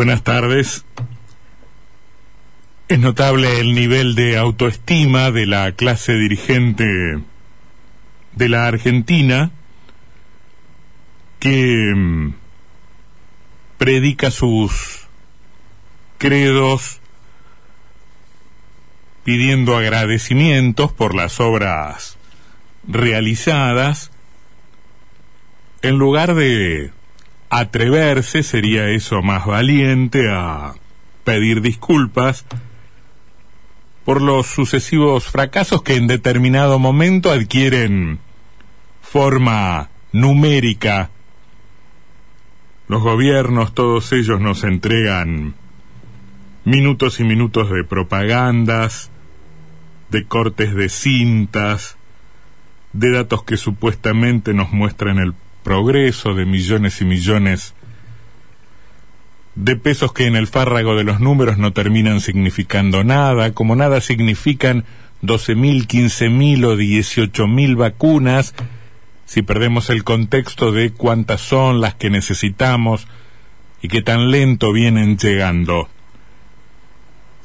Buenas tardes. Es notable el nivel de autoestima de la clase dirigente de la Argentina, que predica sus credos pidiendo agradecimientos por las obras realizadas, en lugar de atreverse, sería eso más valiente, a pedir disculpas por los sucesivos fracasos que en determinado momento adquieren forma numérica. Los gobiernos, todos ellos, nos entregan minutos y minutos de propagandas, de cortes de cintas, de datos que supuestamente nos muestran el progreso de millones y millones de pesos que en el fárrago de los números no terminan significando nada, como nada significan 12.000, 15.000 o 18.000 vacunas, si perdemos el contexto de cuántas son las que necesitamos y qué tan lento vienen llegando.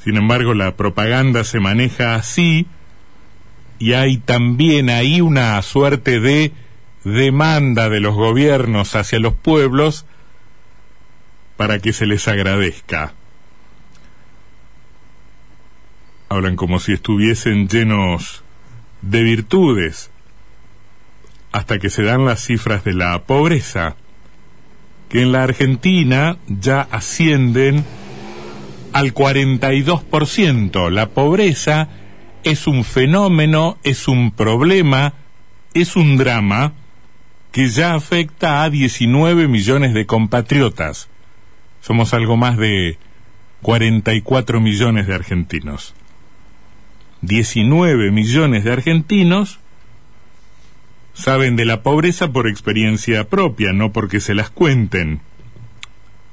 Sin embargo, la propaganda se maneja así, y hay también ahí una suerte de demanda de los gobiernos hacia los pueblos para que se les agradezca. Hablan como si estuviesen llenos de virtudes, hasta que se dan las cifras de la pobreza, que en la Argentina ya ascienden al 42%. La pobreza es un fenómeno, es un problema, es un drama que ya afecta a 19 millones de compatriotas. Somos algo más de 44 millones de argentinos. 19 millones de argentinos saben de la pobreza por experiencia propia, no porque se las cuenten.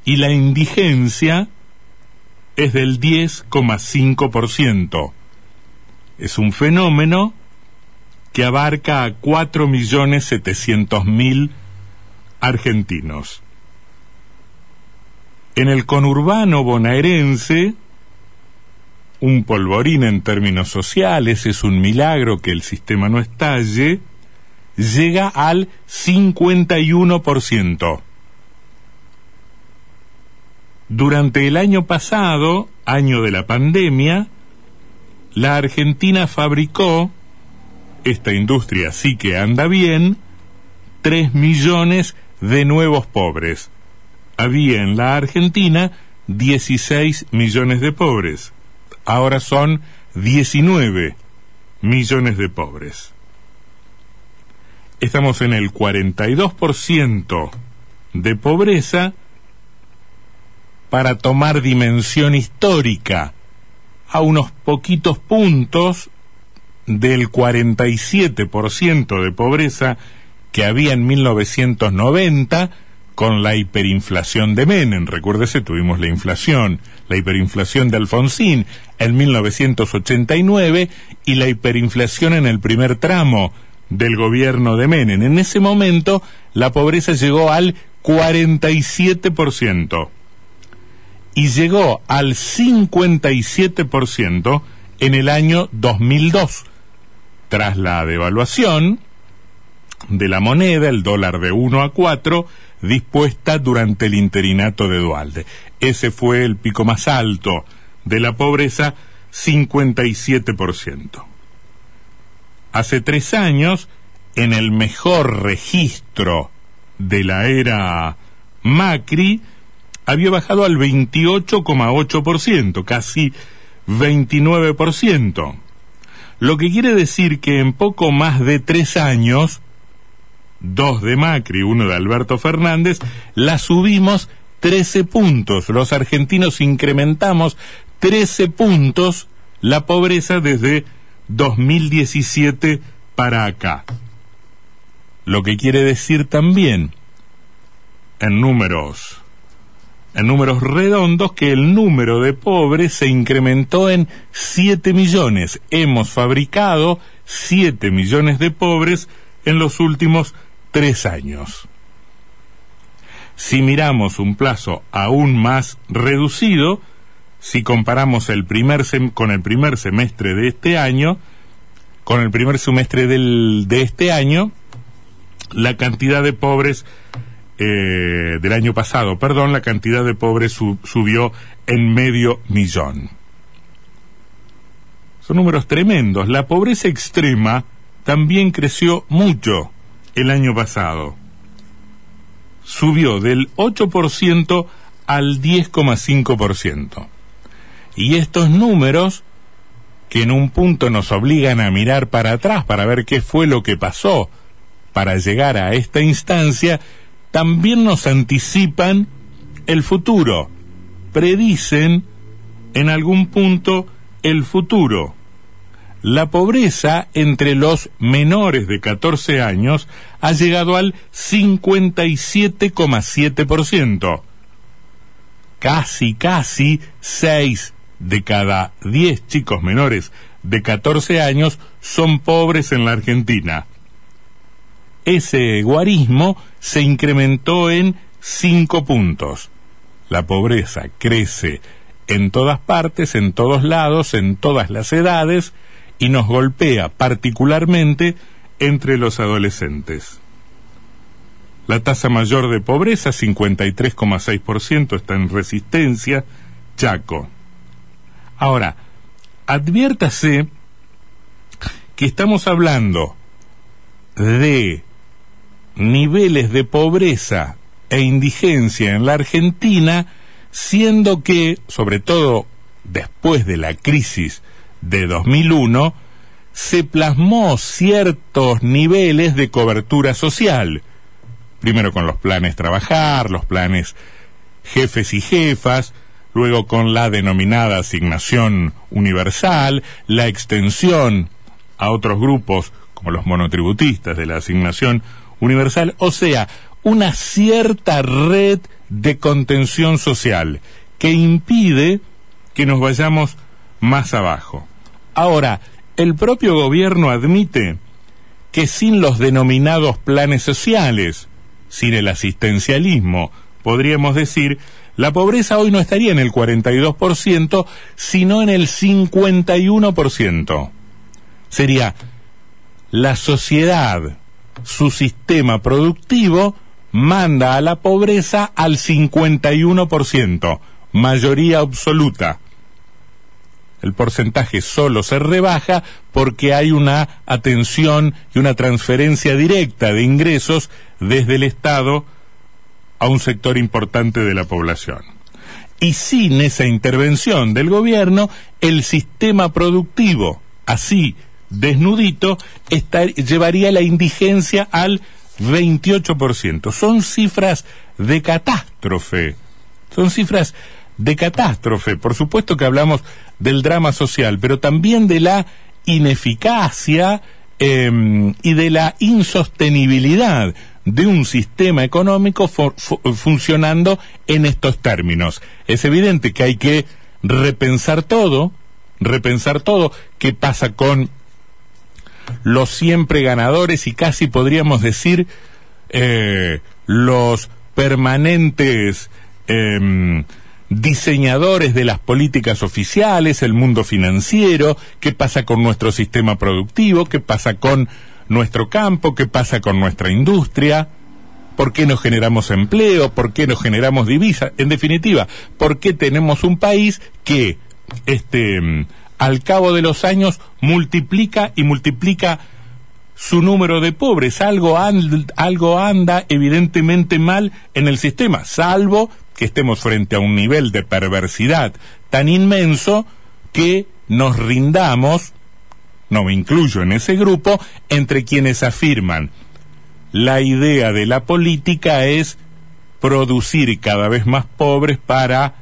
Y la indigencia es del 10,5%. Es un fenómeno que abarca a 4.700.000 argentinos. En el conurbano bonaerense, un polvorín en términos sociales, es un milagro que el sistema no estalle, llega al 51%. Durante el año pasado, año de la pandemia, la Argentina fabricó, esta industria sí que anda bien, 3 millones de nuevos pobres. Había en la Argentina 16 millones de pobres. Ahora son 19 millones de pobres. Estamos en el 42% de pobreza. Para tomar dimensión histórica, a unos poquitos puntos del 47% de pobreza que había en 1990, con la hiperinflación de Menem. Recuérdese, tuvimos la hiperinflación de Alfonsín en 1989 y la hiperinflación en el primer tramo del gobierno de Menem. En ese momento la pobreza llegó al 47% y llegó al 57% en el año 2002, tras la devaluación de la moneda, el dólar de 1 a 4, dispuesta durante el interinato de Duhalde. Ese fue el pico más alto de la pobreza, 57%. Hace 3 años, en el mejor registro de la era Macri, había bajado al 28,8%, casi 29%. Lo que quiere decir que en poco más de 3 años, 2 de Macri, 1 de Alberto Fernández, la subimos 13 puntos. Los argentinos incrementamos 13 puntos la pobreza desde 2017 para acá. Lo que quiere decir también, en números redondos, que el número de pobres se incrementó en 7 millones. Hemos fabricado 7 millones de pobres en los últimos 3 años. Si miramos un plazo aún más reducido, si comparamos con el primer semestre de este año, con el primer semestre de este año, la cantidad de pobres del año pasado, la cantidad de pobres subió en 500,000. Son números tremendos. La pobreza extrema también creció mucho el año pasado. Subió del 8% al 10,5%. Y estos números, que en un punto nos obligan a mirar para atrás para ver qué fue lo que pasó para llegar a esta instancia, también nos anticipan el futuro, predicen en algún punto el futuro. La pobreza entre los menores de 14 años ha llegado al 57,7%. Casi 6 de cada 10 chicos menores de 14 años son pobres en la Argentina. Ese guarismo se incrementó en 5 puntos. La pobreza crece en todas partes, en todos lados, en todas las edades, y nos golpea particularmente entre los adolescentes. La tasa mayor de pobreza, 53,6%, está en Resistencia, Chaco. Ahora, adviértase que estamos hablando de niveles de pobreza e indigencia en la Argentina, siendo que, sobre todo después de la crisis de 2001, se plasmó ciertos niveles de cobertura social, primero con los planes Trabajar, los planes Jefes y Jefas, luego con la denominada asignación universal, la extensión a otros grupos como los monotributistas de la asignación universal, o sea, una cierta red de contención social que impide que nos vayamos más abajo. Ahora, el propio gobierno admite que sin los denominados planes sociales, sin el asistencialismo, podríamos decir, la pobreza hoy no estaría en el 42%, sino en el 51%. Sería la sociedad, su sistema productivo, manda a la pobreza al 51%, mayoría absoluta. El porcentaje solo se rebaja porque hay una atención y una transferencia directa de ingresos desde el Estado a un sector importante de la población. Y sin esa intervención del gobierno, el sistema productivo, así desnudito, llevaría la indigencia al 28%. Son cifras de catástrofe. Por supuesto que hablamos del drama social, pero también de la ineficacia y de la insostenibilidad de un sistema económico funcionando en estos términos. Es evidente que hay que repensar todo. ¿Qué pasa con los siempre ganadores y casi podríamos decir los permanentes diseñadores de las políticas oficiales, el mundo financiero? ¿Qué pasa con nuestro sistema productivo? ¿Qué pasa con nuestro campo? ¿Qué pasa con nuestra industria? ¿Por qué no generamos empleo? ¿Por qué no generamos divisas? En definitiva, ¿por qué tenemos un país que al cabo de los años multiplica su número de pobres? Algo anda evidentemente mal en el sistema, salvo que estemos frente a un nivel de perversidad tan inmenso que nos rindamos, no me incluyo en ese grupo, entre quienes afirman la idea de la política es producir cada vez más pobres para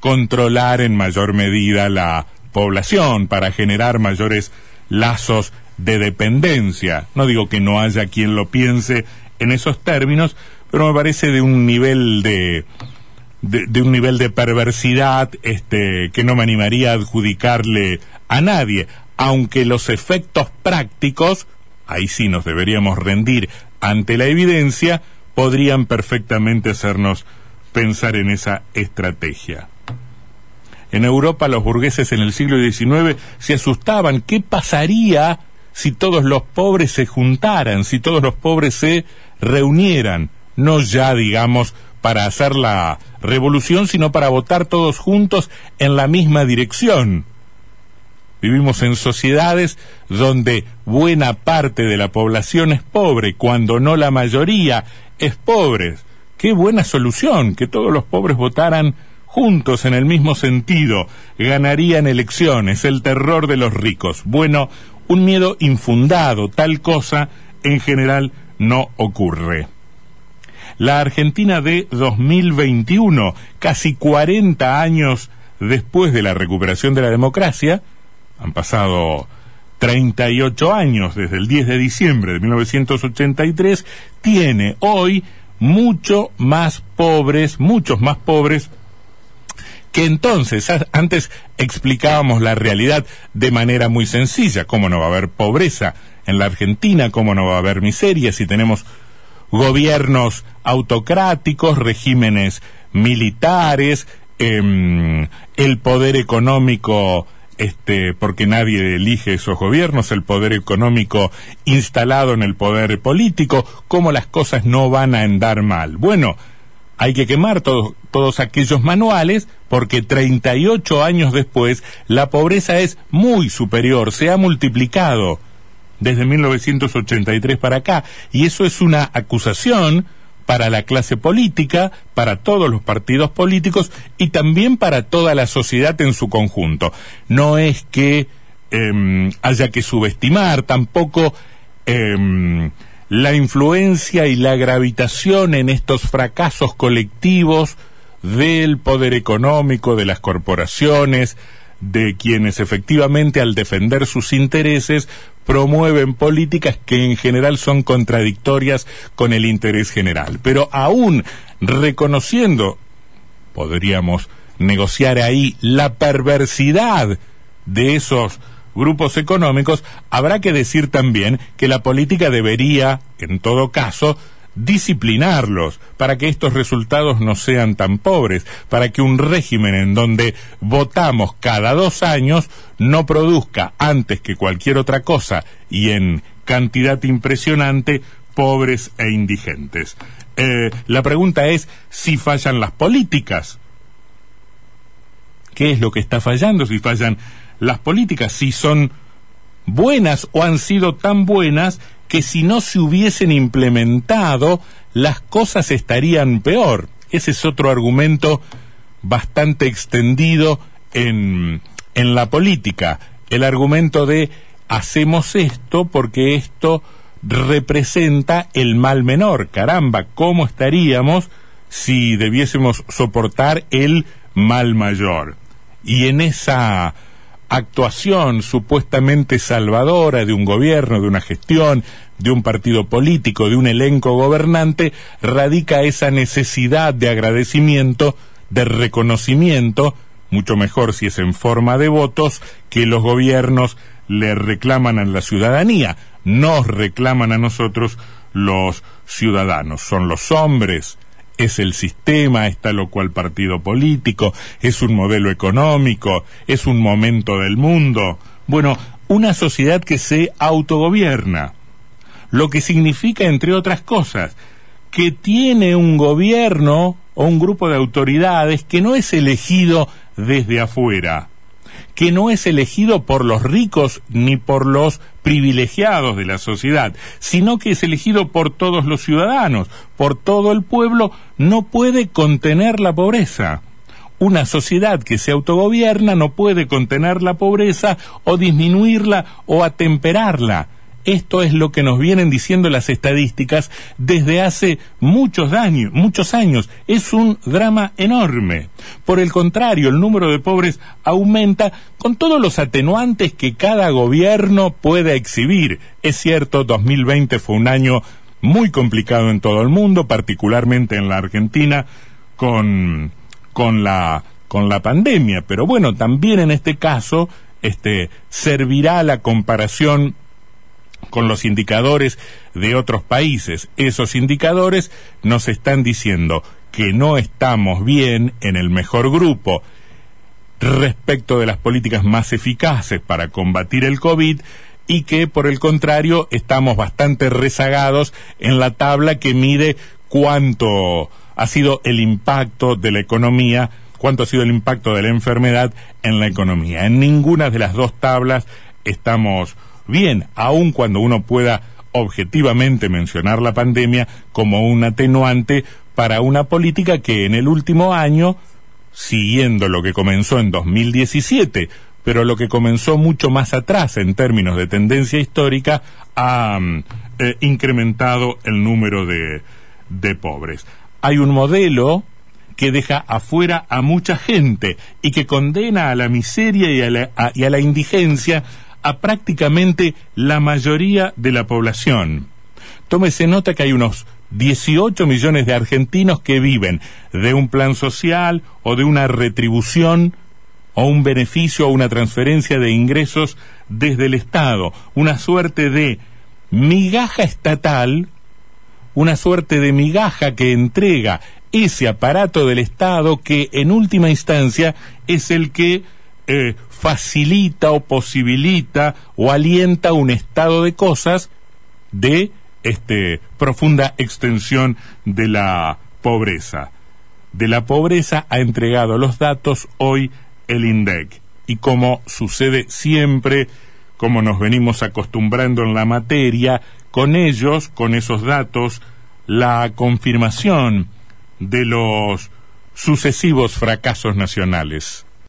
controlar en mayor medida la población, para generar mayores lazos de dependencia. No digo que no haya quien lo piense en esos términos, pero me parece de un nivel de perversidad que no me animaría a adjudicarle a nadie, aunque los efectos prácticos, ahí sí nos deberíamos rendir ante la evidencia, podrían perfectamente hacernos pensar en esa estrategia. En Europa, los burgueses en el siglo XIX se asustaban. ¿Qué pasaría si todos los pobres se juntaran, si todos los pobres se reunieran? No ya, digamos, para hacer la revolución, sino para votar todos juntos en la misma dirección. Vivimos en sociedades donde buena parte de la población es pobre, cuando no la mayoría es pobre. ¡Qué buena solución! Que todos los pobres votaran juntos en el mismo sentido. Ganarían elecciones. El terror de los ricos. Bueno, un miedo infundado. Tal cosa en general no ocurre. La Argentina de 2021, casi 40 años después de la recuperación de la democracia, han pasado 38 años desde el 10 de diciembre de 1983, tiene hoy muchos más pobres que entonces. Antes explicábamos la realidad de manera muy sencilla. ¿Cómo no va a haber pobreza en la Argentina? ¿Cómo no va a haber miseria si tenemos gobiernos autocráticos, regímenes militares, el poder económico, porque nadie elige esos gobiernos, el poder económico instalado en el poder político? ¿Cómo las cosas no van a andar mal? Bueno, hay que quemar todos aquellos manuales, porque 38 años después la pobreza es muy superior, se ha multiplicado desde 1983 para acá, y eso es una acusación para la clase política, para todos los partidos políticos y también para toda la sociedad en su conjunto. No es que haya que subestimar tampoco la influencia y la gravitación en estos fracasos colectivos del poder económico, de las corporaciones, de quienes efectivamente al defender sus intereses promueven políticas que en general son contradictorias con el interés general. Pero aún reconociendo, podríamos negociar ahí la perversidad de esos grupos económicos, habrá que decir también que la política debería, en todo caso, disciplinarlos para que estos resultados no sean tan pobres, para que un régimen en donde votamos cada 2 años no produzca, antes que cualquier otra cosa y en cantidad impresionante, pobres e indigentes. La pregunta es si fallan las políticas. ¿Qué es lo que está fallando? Si fallan las políticas, si son buenas o han sido tan buenas que si no se hubiesen implementado, las cosas estarían peor. Ese es otro argumento bastante extendido en la política. El argumento de hacemos esto porque esto representa el mal menor. Caramba, ¿cómo estaríamos si debiésemos soportar el mal mayor? Y en esa actuación supuestamente salvadora de un gobierno, de una gestión, de un partido político, de un elenco gobernante, radica esa necesidad de agradecimiento, de reconocimiento, mucho mejor si es en forma de votos, que los gobiernos le reclaman a la ciudadanía. Nos reclaman a nosotros los ciudadanos. Son los hombres, es el sistema, es tal o cual partido político, es un modelo económico, es un momento del mundo. Bueno, una sociedad que se autogobierna, lo que significa, entre otras cosas, que tiene un gobierno o un grupo de autoridades que no es elegido desde afuera, que no es elegido por los ricos ni por los privilegiados de la sociedad, sino que es elegido por todos los ciudadanos, por todo el pueblo. No puede contener la pobreza. Una sociedad que se autogobierna no puede contener la pobreza o disminuirla o atemperarla. Esto es lo que nos vienen diciendo las estadísticas desde hace muchos años. Es un drama enorme. Por el contrario, el número de pobres aumenta con todos los atenuantes que cada gobierno pueda exhibir. Es cierto, 2020 fue un año muy complicado en todo el mundo, particularmente en la Argentina, con la pandemia. Pero bueno, también en este caso servirá la comparación con los indicadores de otros países. Esos indicadores nos están diciendo que no estamos bien, en el mejor grupo, respecto de las políticas más eficaces para combatir el COVID, y que, por el contrario, estamos bastante rezagados en la tabla que mide cuánto ha sido el impacto de la economía, cuánto ha sido el impacto de la enfermedad en la economía. En ninguna de las dos tablas estamos bien, aun cuando uno pueda objetivamente mencionar la pandemia como un atenuante para una política que en el último año, siguiendo lo que comenzó en 2017, pero lo que comenzó mucho más atrás en términos de tendencia histórica, ha incrementado el número de pobres. Hay un modelo que deja afuera a mucha gente y que condena a la miseria y a la indigencia a prácticamente la mayoría de la población. Tómese nota que hay unos 18 millones de argentinos que viven de un plan social o de una retribución o un beneficio o una transferencia de ingresos desde el Estado, una suerte de migaja estatal, una suerte de migaja que entrega ese aparato del Estado que en última instancia es el que facilita o posibilita o alienta un estado de cosas de profunda extensión de la pobreza. De la pobreza ha entregado los datos hoy el INDEC. Y como sucede siempre, como nos venimos acostumbrando en la materia, con ellos, con esos datos, la confirmación de los sucesivos fracasos nacionales.